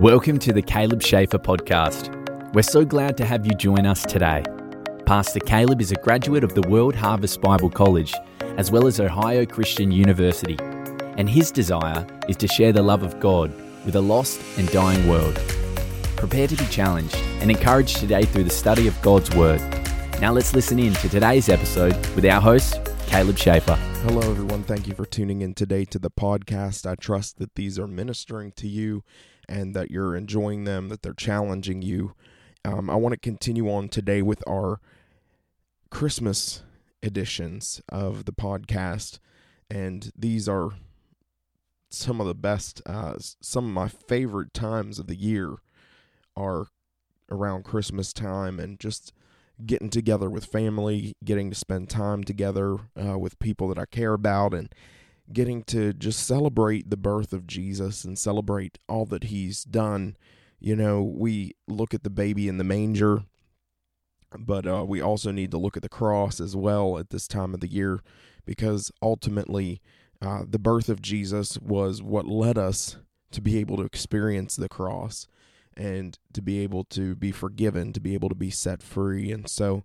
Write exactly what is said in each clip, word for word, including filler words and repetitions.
Welcome to the Caleb Schaefer podcast. We're so glad to have you join us today. Pastor Caleb is a graduate of the World Harvest Bible College, as well as Ohio Christian University, and his desire is to share the love of God with a lost and dying world. Prepare to be challenged and encouraged today through the study of God's Word. Now let's listen in to today's episode with our host, Caleb Schaefer. Hello, everyone. Thank you for tuning in today to the podcast. I trust that these are ministering to you and that you're enjoying them, that they're challenging you. Um, I want to continue on today with our Christmas editions of the podcast, and these are some of the best, uh, some of my favorite times of the year are around Christmas time and just getting together with family, getting to spend time together uh, with people that I care about, and getting to just celebrate the birth of Jesus and celebrate all that he's done. You know, we look at the baby in the manger, but uh, we also need to look at the cross as well at this time of the year, because ultimately uh, the birth of Jesus was what led us to be able to experience the cross and to be able to be forgiven, to be able to be set free. And so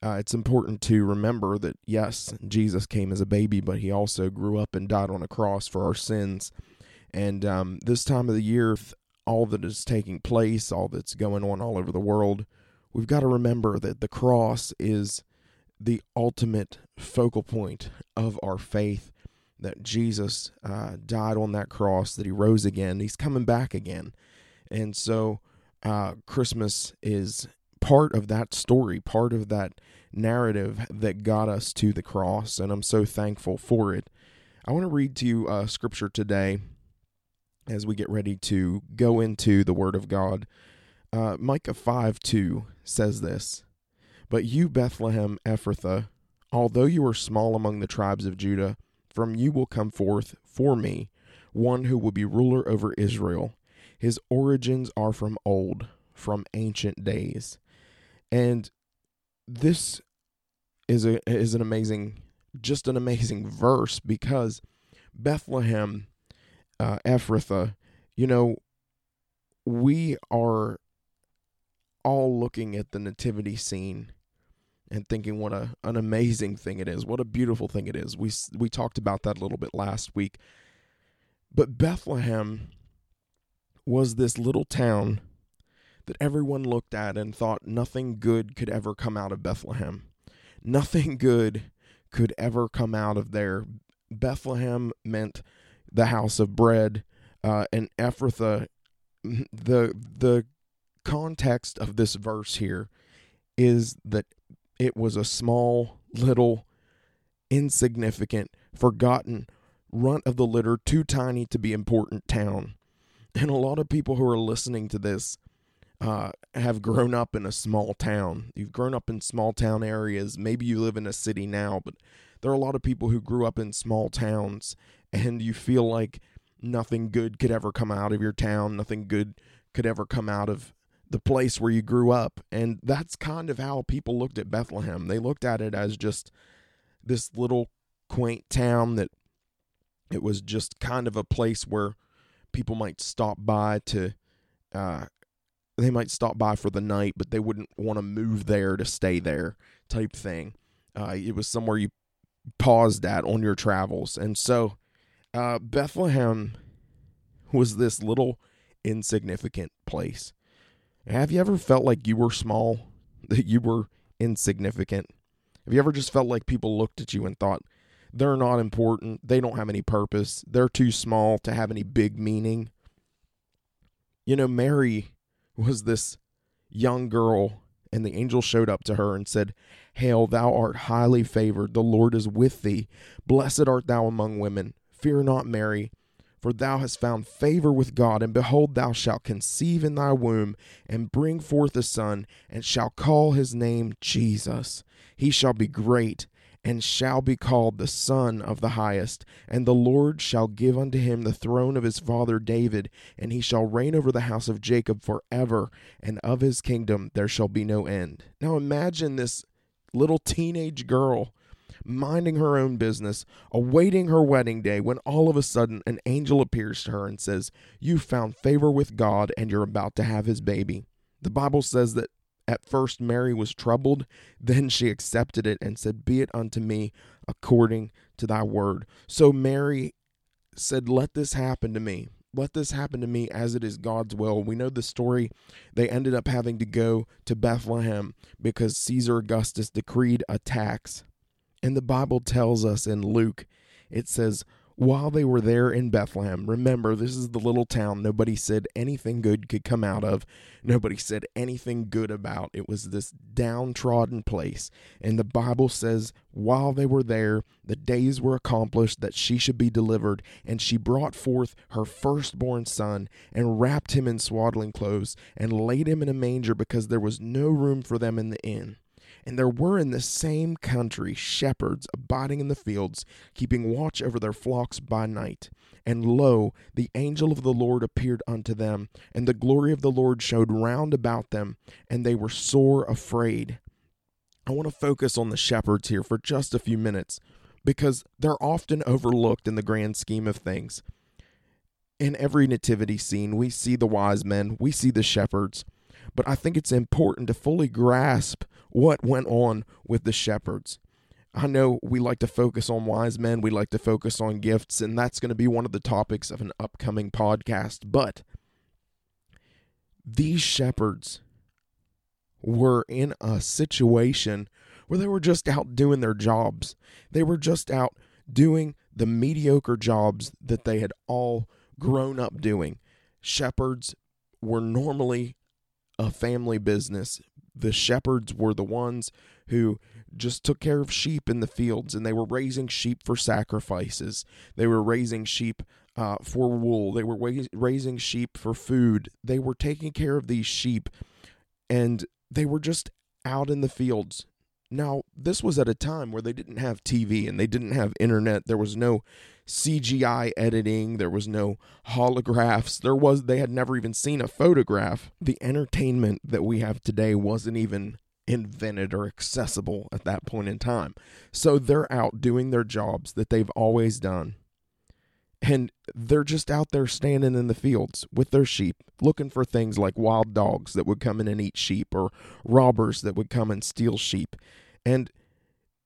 uh, it's important to remember that, yes, Jesus came as a baby, but he also grew up and died on a cross for our sins. And um, this time of the year, all that is taking place, all that's going on all over the world, we've got to remember that the cross is the ultimate focal point of our faith, that Jesus uh, died on that cross, that he rose again, he's coming back again. And so uh, Christmas is part of that story, part of that narrative that got us to the cross, and I'm so thankful for it. I want to read to you uh, scripture today as we get ready to go into the Word of God. Uh, Micah five two says this: "But you, Bethlehem Ephrathah, although you are small among the tribes of Judah, from you will come forth for me one who will be ruler over Israel. His origins are from old, from ancient days." And this is a is an amazing, just an amazing verse, because Bethlehem uh, Ephrathah, you know, we are all looking at the nativity scene and thinking what a an amazing thing it is, what a beautiful thing it is. We we talked about that a little bit last week, but Bethlehem was this little town that everyone looked at and thought nothing good could ever come out of Bethlehem. Nothing good could ever come out of there. Bethlehem meant the house of bread, uh, and Ephrathah, the, the context of this verse here is that it was a small, little, insignificant, forgotten, runt of the litter, too tiny to be important town. And a lot of people who are listening to this uh, have grown up in a small town. You've grown up in small town areas. Maybe you live in a city now, but there are a lot of people who grew up in small towns, and you feel like nothing good could ever come out of your town. Nothing good could ever come out of the place where you grew up. And that's kind of how people looked at Bethlehem. They looked at it as just this little quaint town, that it was just kind of a place where people might stop by to, uh, they might stop by for the night, but they wouldn't want to move there to stay there type thing. Uh, it was somewhere you paused at on your travels. And so uh, Bethlehem was this little insignificant place. Have you ever felt like you were small, that you were insignificant? Have you ever just felt like people looked at you and thought, they're not important, they don't have any purpose, they're too small to have any big meaning? You know, Mary was this young girl, and the angel showed up to her and said, "Hail, thou art highly favored, the Lord is with thee. Blessed art thou among women. Fear not, Mary, for thou hast found favor with God, and behold, thou shalt conceive in thy womb, and bring forth a son, and shall call his name Jesus. He shall be great, and shall be called the Son of the Highest. And the Lord shall give unto him the throne of his father David, and he shall reign over the house of Jacob forever, and of his kingdom there shall be no end." Now imagine this little teenage girl, minding her own business, awaiting her wedding day, when all of a sudden an angel appears to her and says, "You found favor with God and you're about to have his baby." The Bible says that at first Mary was troubled, then she accepted it and said, "Be it unto me according to thy word." So Mary said, "Let this happen to me. Let this happen to me as it is God's will." We know the story. They ended up having to go to Bethlehem because Caesar Augustus decreed a tax. And the Bible tells us in Luke, it says, while they were there in Bethlehem, remember, this is the little town nobody said anything good could come out of. Nobody said anything good about. It was this downtrodden place. And the Bible says, while they were there, the days were accomplished that she should be delivered. And she brought forth her firstborn son and wrapped him in swaddling clothes and laid him in a manger because there was no room for them in the inn. And there were in the same country shepherds abiding in the fields, keeping watch over their flocks by night. And lo, the angel of the Lord appeared unto them, and the glory of the Lord showed round about them, and they were sore afraid. I want to focus on the shepherds here for just a few minutes, because they're often overlooked in the grand scheme of things. In every nativity scene, we see the wise men, we see the shepherds, but I think it's important to fully grasp what went on with the shepherds. I know we like to focus on wise men, we like to focus on gifts, and that's going to be one of the topics of an upcoming podcast, but these shepherds were in a situation where they were just out doing their jobs. They were just out doing the mediocre jobs that they had all grown up doing. Shepherds were normally a family business. The shepherds were the ones who just took care of sheep in the fields, and they were raising sheep for sacrifices. They were raising sheep uh, for wool. They were raising sheep for food. They were taking care of these sheep, and they were just out in the fields. Now, this was at a time where they didn't have T V and they didn't have internet. There was no C G I editing. There was no holographs. There was, they had never even seen a photograph. The entertainment that we have today wasn't even invented or accessible at that point in time. So they're out doing their jobs that they've always done. And they're just out there standing in the fields with their sheep, looking for things like wild dogs that would come in and eat sheep or robbers that would come and steal sheep. And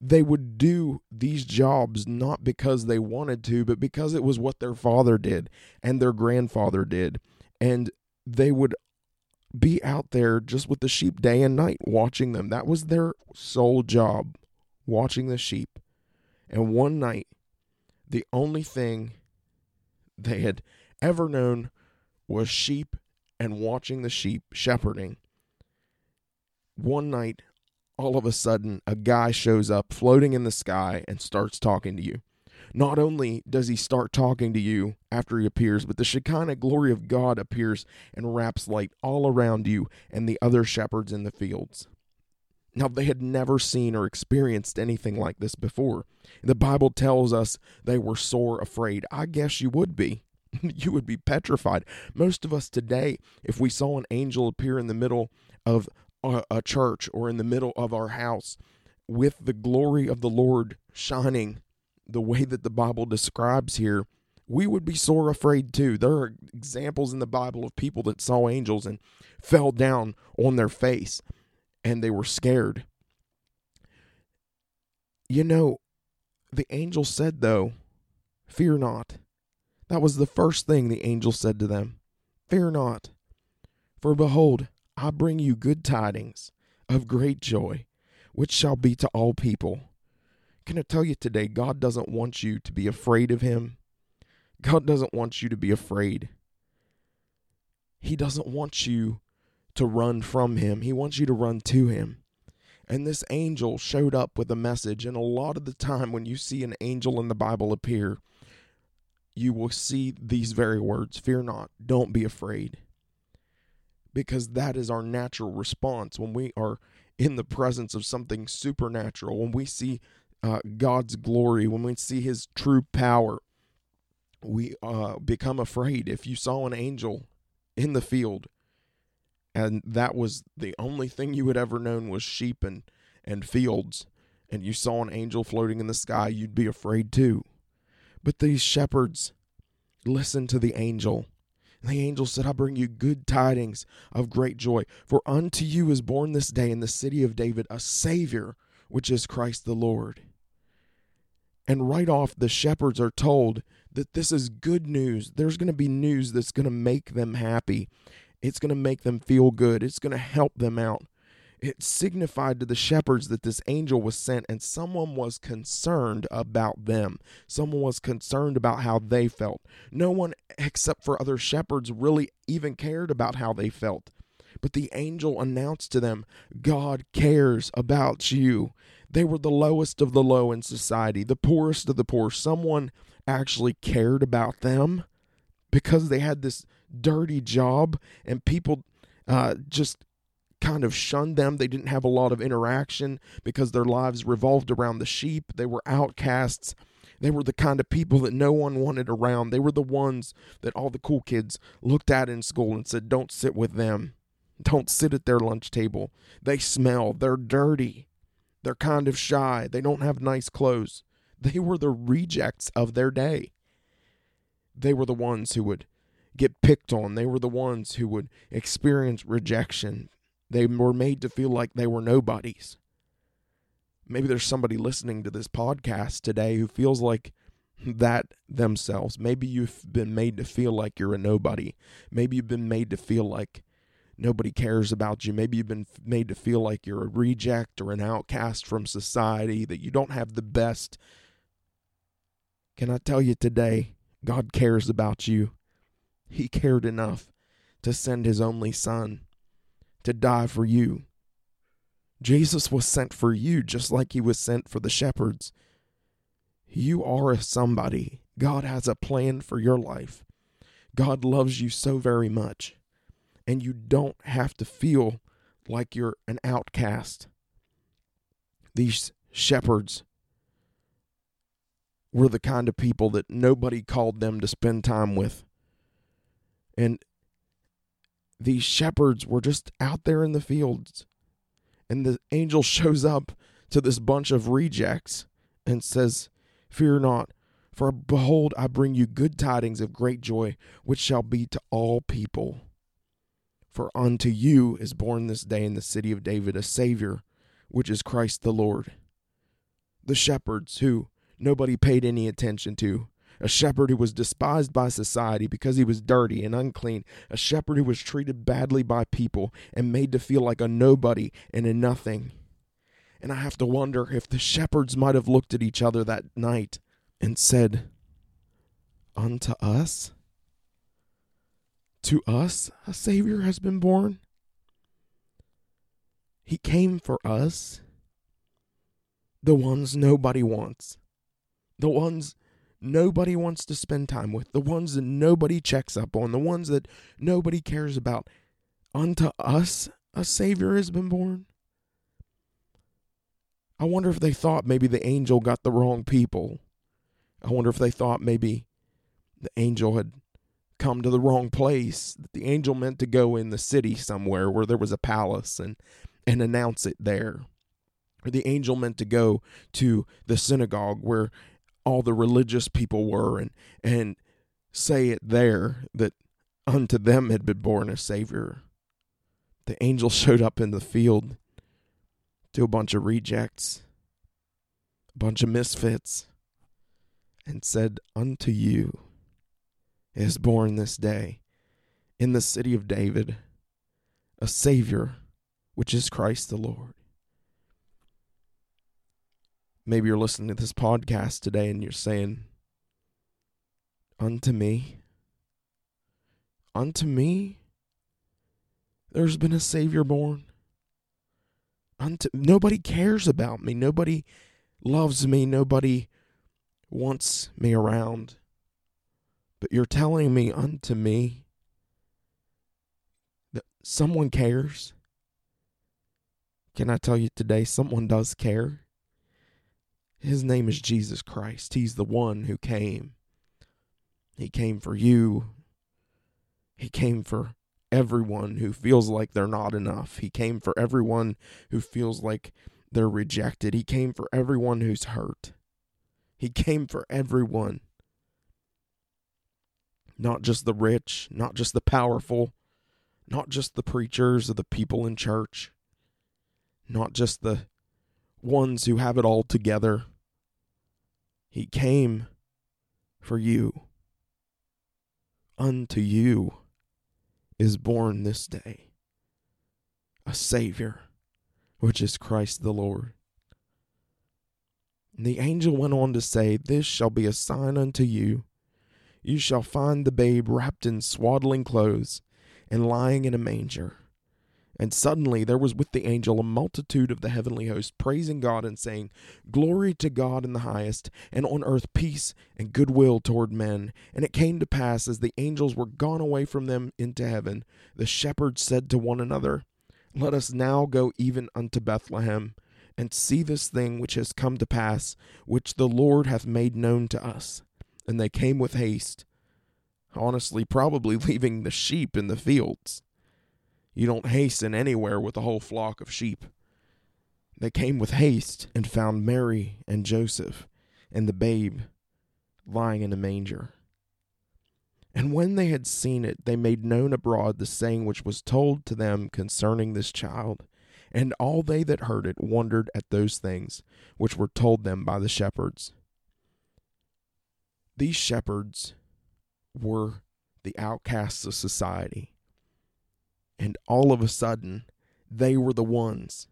they would do these jobs not because they wanted to, but because it was what their father did and their grandfather did. And they would be out there just with the sheep day and night, watching them. That was their sole job, watching the sheep. And one night, the only thing they had ever known was sheep and watching the sheep, shepherding. One night, all of a sudden, a guy shows up floating in the sky and starts talking to you. Not only does he start talking to you after he appears, but the Shekinah glory of God appears and wraps light all around you and the other shepherds in the fields. Now, they had never seen or experienced anything like this before. The Bible tells us they were sore afraid. I guess you would be. You would be petrified. Most of us today, if we saw an angel appear in the middle of a, a church or in the middle of our house with the glory of the Lord shining the way that the Bible describes here, we would be sore afraid too. There are examples in the Bible of people that saw angels and fell down on their face. And they were scared. You know, the angel said, though, "Fear not." That was the first thing the angel said to them. "Fear not, for behold, I bring you good tidings of great joy, which shall be to all people." Can I tell you today, God doesn't want you to be afraid of him. God doesn't want you to be afraid. He doesn't want you to run from him. He wants you to run to him. And this angel showed up with a message. And a lot of the time when you see an angel in the Bible appear, you will see these very words, "Fear not, don't be afraid." Because that is our natural response when we are in the presence of something supernatural, when we see uh, God's glory, when we see his true power, we uh, become afraid. If you saw an angel in the field, and that was the only thing you had ever known was sheep and, and fields, and you saw an angel floating in the sky, you'd be afraid too. But these shepherds listened to the angel. And the angel said, I bring you good tidings of great joy. For unto you is born this day in the city of David a Savior, which is Christ the Lord. And right off, the shepherds are told that this is good news. There's going to be news that's going to make them happy. It's going to make them feel good. It's going to help them out. It signified to the shepherds that this angel was sent and someone was concerned about them. Someone was concerned about how they felt. No one except for other shepherds really even cared about how they felt. But the angel announced to them, God cares about you. They were the lowest of the low in society, the poorest of the poor. Someone actually cared about them because they had this dirty job and people uh, just... kind of shunned them. They didn't have a lot of interaction because their lives revolved around the sheep. They were outcasts. They were the kind of people that no one wanted around. They were the ones that all the cool kids looked at in school and said, don't sit with them. Don't sit at their lunch table. They smell. They're dirty. They're kind of shy. They don't have nice clothes. They were the rejects of their day. They were the ones who would get picked on. They were the ones who would experience rejection. They were made to feel like they were nobodies. Maybe there's somebody listening to this podcast today who feels like that themselves. Maybe you've been made to feel like you're a nobody. Maybe you've been made to feel like nobody cares about you. Maybe you've been made to feel like you're a reject or an outcast from society, that you don't have the best. Can I tell you today, God cares about you. He cared enough to send his only son to die for you. Jesus was sent for you just like he was sent for the shepherds. You are a somebody. God has a plan for your life. God loves you so very much. And you don't have to feel like you're an outcast. These shepherds were the kind of people that nobody called them to spend time with. And these shepherds were just out there in the fields, and the angel shows up to this bunch of rejects and says, fear not, for behold, I bring you good tidings of great joy, which shall be to all people. For unto you is born this day in the city of David a Savior, which is Christ the Lord. The shepherds who nobody paid any attention to, a shepherd who was despised by society because he was dirty and unclean, a shepherd who was treated badly by people and made to feel like a nobody and a nothing. And I have to wonder if the shepherds might have looked at each other that night and said, unto us, to us a Savior has been born. He came for us, the ones nobody wants, the ones nobody wants to spend time with, the ones that nobody checks up on, the ones that nobody cares about. Unto us a Savior has been born. I wonder if they thought maybe the angel got the wrong people. I wonder if they thought maybe the angel had come to the wrong place, that the angel meant to go in the city somewhere where there was a palace and, and announce it there. Or the angel meant to go to the synagogue where all the religious people were and and say it there that unto them had been born a Savior. The angel showed up in the field to a bunch of rejects, a bunch of misfits, and said, unto you is born this day in the city of David a Savior, which is Christ the Lord. Maybe you're listening to this podcast today and you're saying, unto me, unto me, there's been a Savior born. Unto nobody cares about me. Nobody loves me. Nobody wants me around. But you're telling me, unto me, that someone cares. Can I tell you today, someone does care? His name is Jesus Christ. He's the one who came. He came for you. He came for everyone who feels like they're not enough. He came for everyone who feels like they're rejected. He came for everyone who's hurt. He came for everyone. Not just the rich, not just the powerful, not just the preachers or the people in church, not just the ones who have it all together. He came for you. Unto you is born this day a Savior, which is Christ the Lord. And the angel went on to say, "This shall be a sign unto you. You shall find the babe wrapped in swaddling clothes and lying in a manger." And suddenly there was with the angel a multitude of the heavenly host, praising God and saying, "Glory to God in the highest, and on earth peace and goodwill toward men." And it came to pass, as the angels were gone away from them into heaven, the shepherds said to one another, "Let us now go even unto Bethlehem, and see this thing which has come to pass, which the Lord hath made known to us." And they came with haste, honestly, probably leaving the sheep in the fields. You don't hasten anywhere with a whole flock of sheep. They came with haste and found Mary and Joseph and the babe lying in a manger. And when they had seen it, they made known abroad the saying which was told to them concerning this child. And all they that heard it wondered at those things which were told them by the shepherds. These shepherds were the outcasts of society. And all of a sudden, they were the ones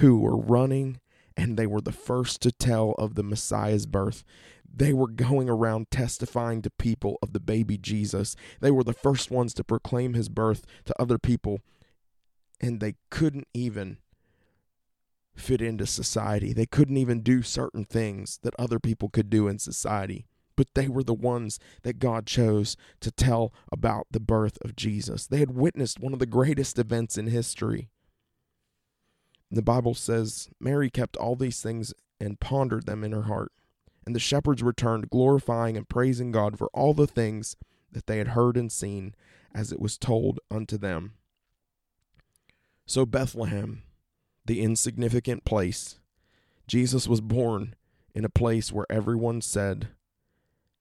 who were running, and they were the first to tell of the Messiah's birth. They were going around testifying to people of the baby Jesus. They were the first ones to proclaim his birth to other people, and they couldn't even fit into society. They couldn't even do certain things that other people could do in society. But they were the ones that God chose to tell about the birth of Jesus. They had witnessed one of the greatest events in history. The Bible says, "Mary kept all these things and pondered them in her heart. And the shepherds returned, glorifying and praising God for all the things that they had heard and seen, as it was told unto them." So Bethlehem, the insignificant place, Jesus was born in a place where everyone said,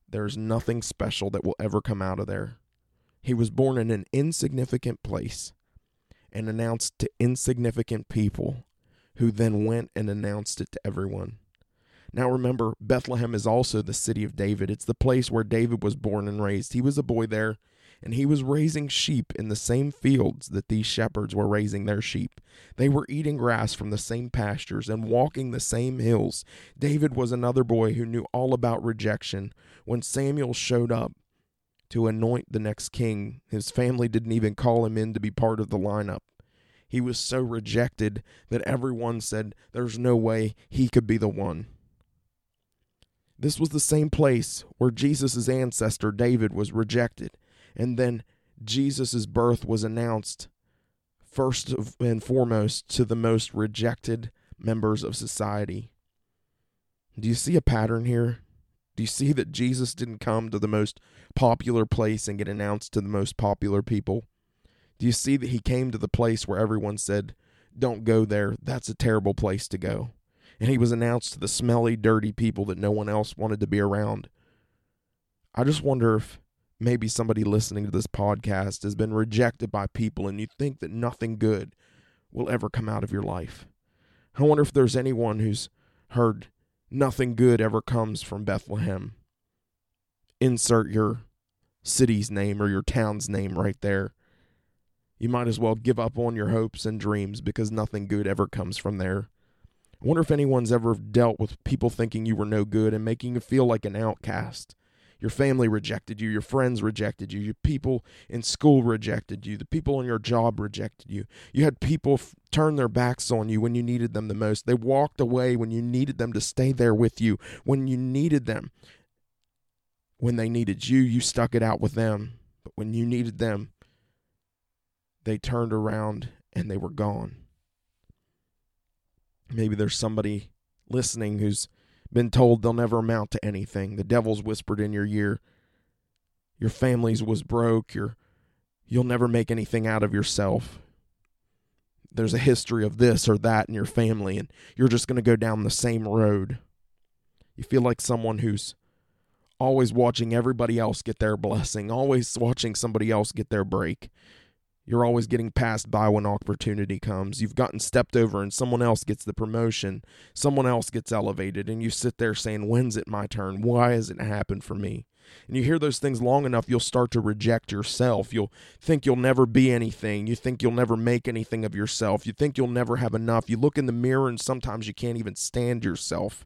"There's nothing special that will ever come out of there." He was born in an insignificant place and announced to insignificant people, who then went and announced it to everyone. Now remember, Bethlehem is also the city of David. It's the place where David was born and raised. He was a boy there, and he was raising sheep in the same fields that these shepherds were raising their sheep. They were eating grass from the same pastures and walking the same hills. David was another boy who knew all about rejection. When Samuel showed up to anoint the next king, his family didn't even call him in to be part of the lineup. He was so rejected that everyone said, "There's no way he could be the one." This was the same place where Jesus' ancestor David was rejected, and then Jesus' birth was announced first and foremost to the most rejected members of society. Do you see a pattern here? Do you see that Jesus didn't come to the most popular place and get announced to the most popular people? Do you see that he came to the place where everyone said, "Don't go there, that's a terrible place to go"? And he was announced to the smelly, dirty people that no one else wanted to be around. I just wonder if maybe somebody listening to this podcast has been rejected by people, and you think that nothing good will ever come out of your life. I wonder if there's anyone who's heard nothing good ever comes from Bethlehem. Insert your city's name or your town's name right there. You might as well give up on your hopes and dreams, because nothing good ever comes from there. I wonder if anyone's ever dealt with people thinking you were no good and making you feel like an outcast. Your family rejected you, your friends rejected you, your people in school rejected you, the people on your job rejected you. You had people f- turn their backs on you when you needed them the most. They walked away when you needed them to stay there with you, when you needed them. When they needed you, you stuck it out with them. But when you needed them, they turned around and they were gone. Maybe there's somebody listening who's been told they'll never amount to anything. The devil's whispered in your ear. Your family's was broke. Your, you'll never make anything out of yourself. there's a history of this or that in your family, and you're just going to go down the same road. You feel like someone who's always watching everybody else get their blessing, always watching somebody else get their break. You're always getting passed by when opportunity comes. You've gotten stepped over and someone else gets the promotion. Someone else gets elevated, and you sit there saying, when's it my turn? Why has it happened for me? And you hear those things long enough, you'll start to reject yourself. You'll think you'll never be anything. You think you'll never make anything of yourself. You think you'll never have enough. You look in the mirror and sometimes you can't even stand yourself.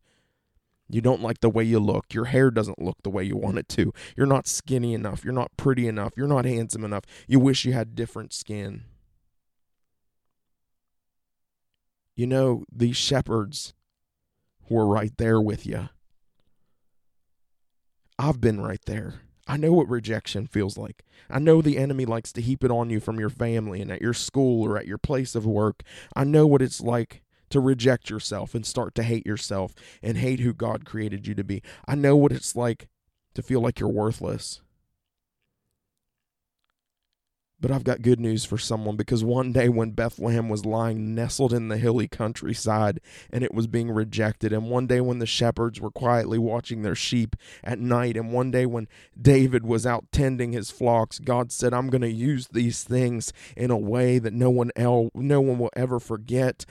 You don't like the way you look. Your hair doesn't look the way you want it to. You're not skinny enough. You're not pretty enough. You're not handsome enough. You wish you had different skin. You know, these shepherds were right there with you. I've been right there. I know what rejection feels like. I know the enemy likes to heap it on you from your family and at your school or at your place of work. I know what it's like to reject yourself and start to hate yourself and hate who God created you to be. I know what it's like to feel like you're worthless. But I've got good news for someone, because one day when Bethlehem was lying nestled in the hilly countryside and it was being rejected, and one day when the shepherds were quietly watching their sheep at night, and one day when David was out tending his flocks, God said, I'm going to use these things in a way that no one else, no one will ever forget.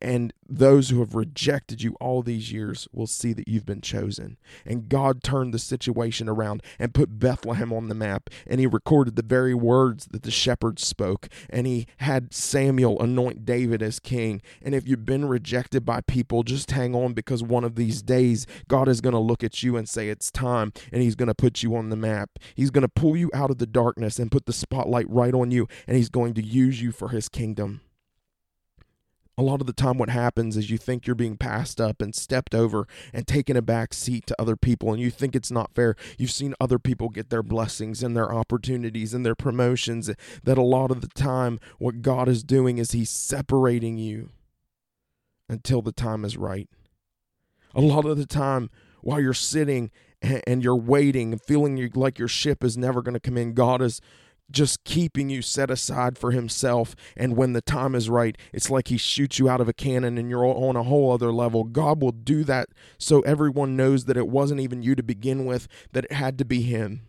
And those who have rejected you all these years will see that you've been chosen. And God turned the situation around and put Bethlehem on the map. And he recorded the very words that the shepherds spoke. And he had Samuel anoint David as king. And if you've been rejected by people, just hang on, because one of these days, God is going to look at you and say, it's time. And he's going to put you on the map. He's going to pull you out of the darkness and put the spotlight right on you. And he's going to use you for his kingdom. A lot of the time what happens is you think you're being passed up and stepped over and taken a back seat to other people, and you think it's not fair. You've seen other people get their blessings and their opportunities and their promotions, that a lot of the time what God is doing is he's separating you until the time is right. A lot of the time while you're sitting and you're waiting and feeling like your ship is never going to come in, God is just keeping you set aside for himself, and when the time is right, it's like he shoots you out of a cannon and you're on a whole other level. God will do that so everyone knows that it wasn't even you to begin with, that it had to be him.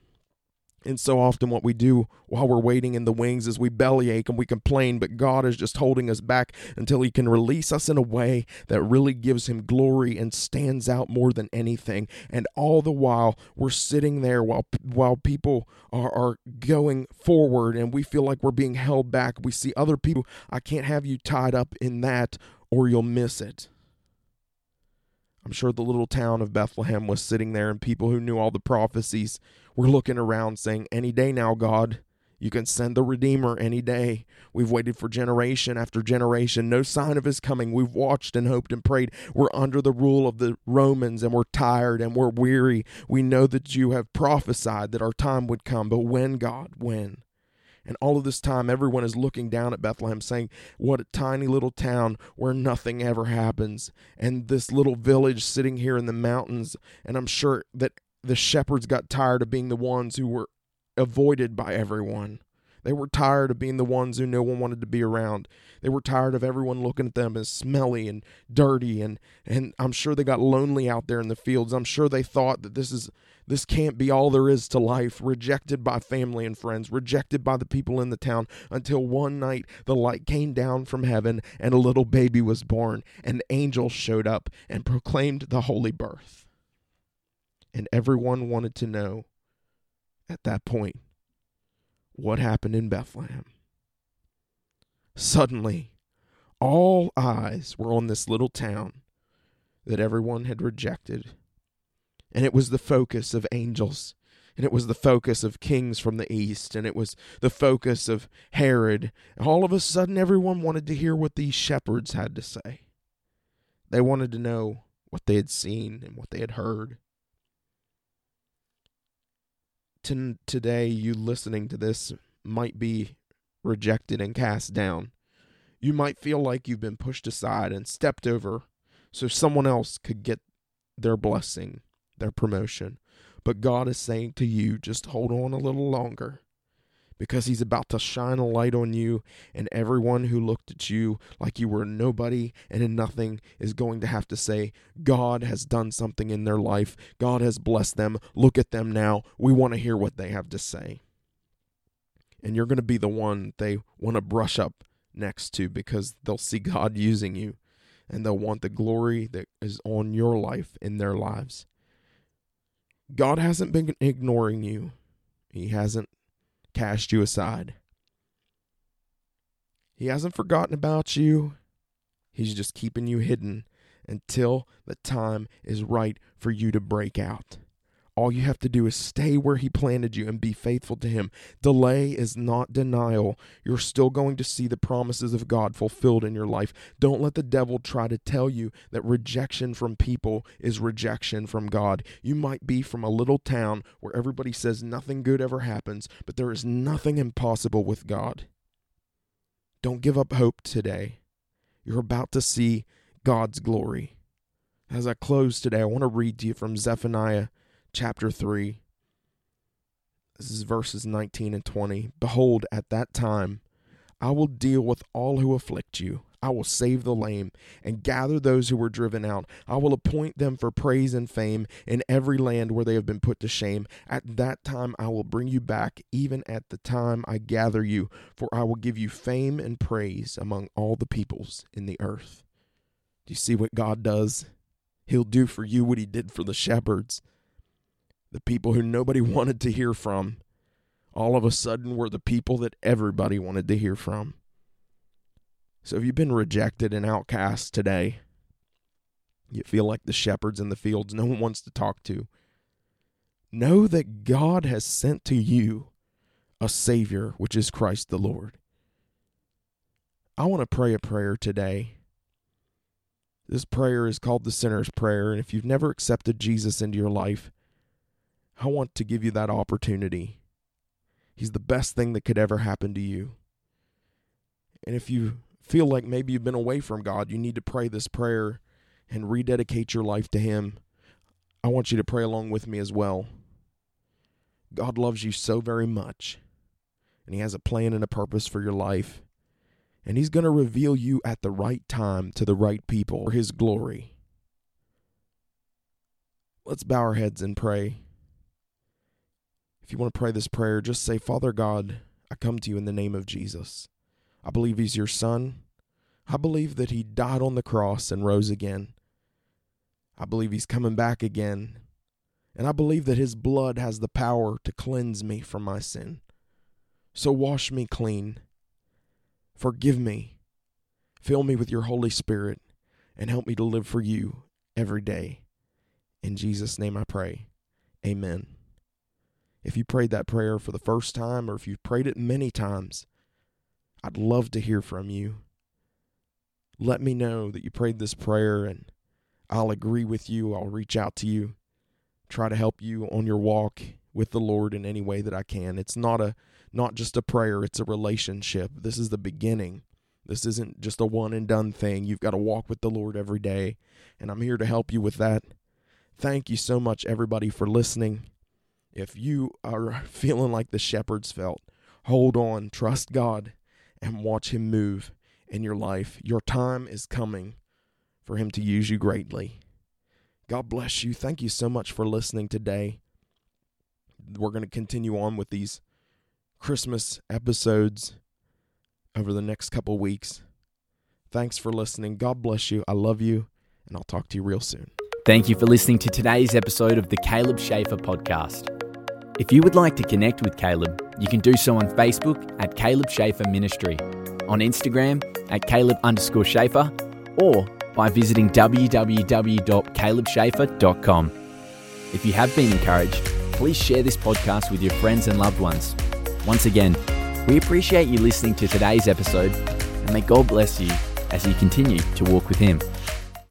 And so often what we do while we're waiting in the wings is we bellyache and we complain, but God is just holding us back until he can release us in a way that really gives him glory and stands out more than anything. And all the while we're sitting there while while people are, are going forward and we feel like we're being held back. We see other people, I can't have you tied up in that or you'll miss it. I'm sure the little town of Bethlehem was sitting there, and people who knew all the prophecies were looking around saying, any day now, God, you can send the Redeemer any day. We've waited for generation after generation. No sign of his coming. We've watched and hoped and prayed. We're under the rule of the Romans, and we're tired and we're weary. We know that you have prophesied that our time would come, but when, God, when? And all of this time, everyone is looking down at Bethlehem saying, what a tiny little town where nothing ever happens. And this little village sitting here in the mountains. And I'm sure that the shepherds got tired of being the ones who were avoided by everyone. They were tired of being the ones who no one wanted to be around. They were tired of everyone looking at them as smelly and dirty. And, and I'm sure they got lonely out there in the fields. I'm sure they thought that this is this can't be all there is to life. Rejected by family and friends. Rejected by the people in the town. Until one night the light came down from heaven and a little baby was born. And angels showed up and proclaimed the holy birth. And everyone wanted to know at that point, what happened in Bethlehem? Suddenly, all eyes were on this little town that everyone had rejected. And it was the focus of angels. And it was the focus of kings from the east. And it was the focus of Herod. And all of a sudden, everyone wanted to hear what these shepherds had to say. They wanted to know what they had seen and what they had heard. Today, you listening to this might be rejected and cast down. You might feel like you've been pushed aside and stepped over so someone else could get their blessing, their promotion. But God is saying to you, just hold on a little longer, because he's about to shine a light on you, and everyone who looked at you like you were nobody and in nothing is going to have to say, God has done something in their life. God has blessed them. Look at them now. We want to hear what they have to say. And you're going to be the one they want to brush up next to, because they'll see God using you, and they'll want the glory that is on your life in their lives. God hasn't been ignoring you. He hasn't cast you aside. He hasn't forgotten about you. He's just keeping you hidden until the time is right for you to break out. All you have to do is stay where he planted you and be faithful to him. Delay is not denial. You're still going to see the promises of God fulfilled in your life. Don't let the devil try to tell you that rejection from people is rejection from God. You might be from a little town where everybody says nothing good ever happens, but there is nothing impossible with God. Don't give up hope today. You're about to see God's glory. As I close today, I want to read to you from Zephaniah Chapter three, this is verses nineteen and twenty. Behold, at that time, I will deal with all who afflict you. I will save the lame and gather those who were driven out. I will appoint them for praise and fame in every land where they have been put to shame. At that time, I will bring you back, even at the time I gather you, for I will give you fame and praise among all the peoples in the earth. Do you see what God does? He'll do for you what he did for the shepherds. The people who nobody wanted to hear from, all of a sudden were the people that everybody wanted to hear from. So if you've been rejected and outcast today, you feel like the shepherds in the fields no one wants to talk to, know that God has sent to you a Savior, which is Christ the Lord. I want to pray a prayer today. This prayer is called the Sinner's Prayer, and if you've never accepted Jesus into your life, I want to give you that opportunity. He's the best thing that could ever happen to you. And if you feel like maybe you've been away from God, you need to pray this prayer and rededicate your life to him. I want you to pray along with me as well. God loves you so very much, and he has a plan and a purpose for your life. And he's going to reveal you at the right time to the right people for his glory. Let's bow our heads and pray. If you want to pray this prayer, just say, Father God, I come to you in the name of Jesus. I believe he's your son. I believe that he died on the cross and rose again. I believe he's coming back again. And I believe that his blood has the power to cleanse me from my sin. So wash me clean. Forgive me. Fill me with your Holy Spirit and help me to live for you every day. In Jesus' name I pray. Amen. If you prayed that prayer for the first time, or if you've prayed it many times, I'd love to hear from you. Let me know that you prayed this prayer, and I'll agree with you. I'll reach out to you, try to help you on your walk with the Lord in any way that I can. It's not a not just a prayer, it's a relationship. This is the beginning. This isn't just a one and done thing. You've got to walk with the Lord every day, and I'm here to help you with that. Thank you so much, everybody, for listening. If you are feeling like the shepherds felt, hold on, trust God, and watch him move in your life. Your time is coming for him to use you greatly. God bless you. Thank you so much for listening today. We're going to continue on with these Christmas episodes over the next couple weeks. Thanks for listening. God bless you. I love you, and I'll talk to you real soon. Thank you for listening to today's episode of the Caleb Schaefer Podcast. If you would like to connect with Caleb, you can do so on Facebook at Caleb Schaefer Ministry, on Instagram at Caleb underscore Schaefer, or by visiting w w w dot caleb schaefer dot com. If you have been encouraged, please share this podcast with your friends and loved ones. Once again, we appreciate you listening to today's episode, and may God bless you as you continue to walk with him.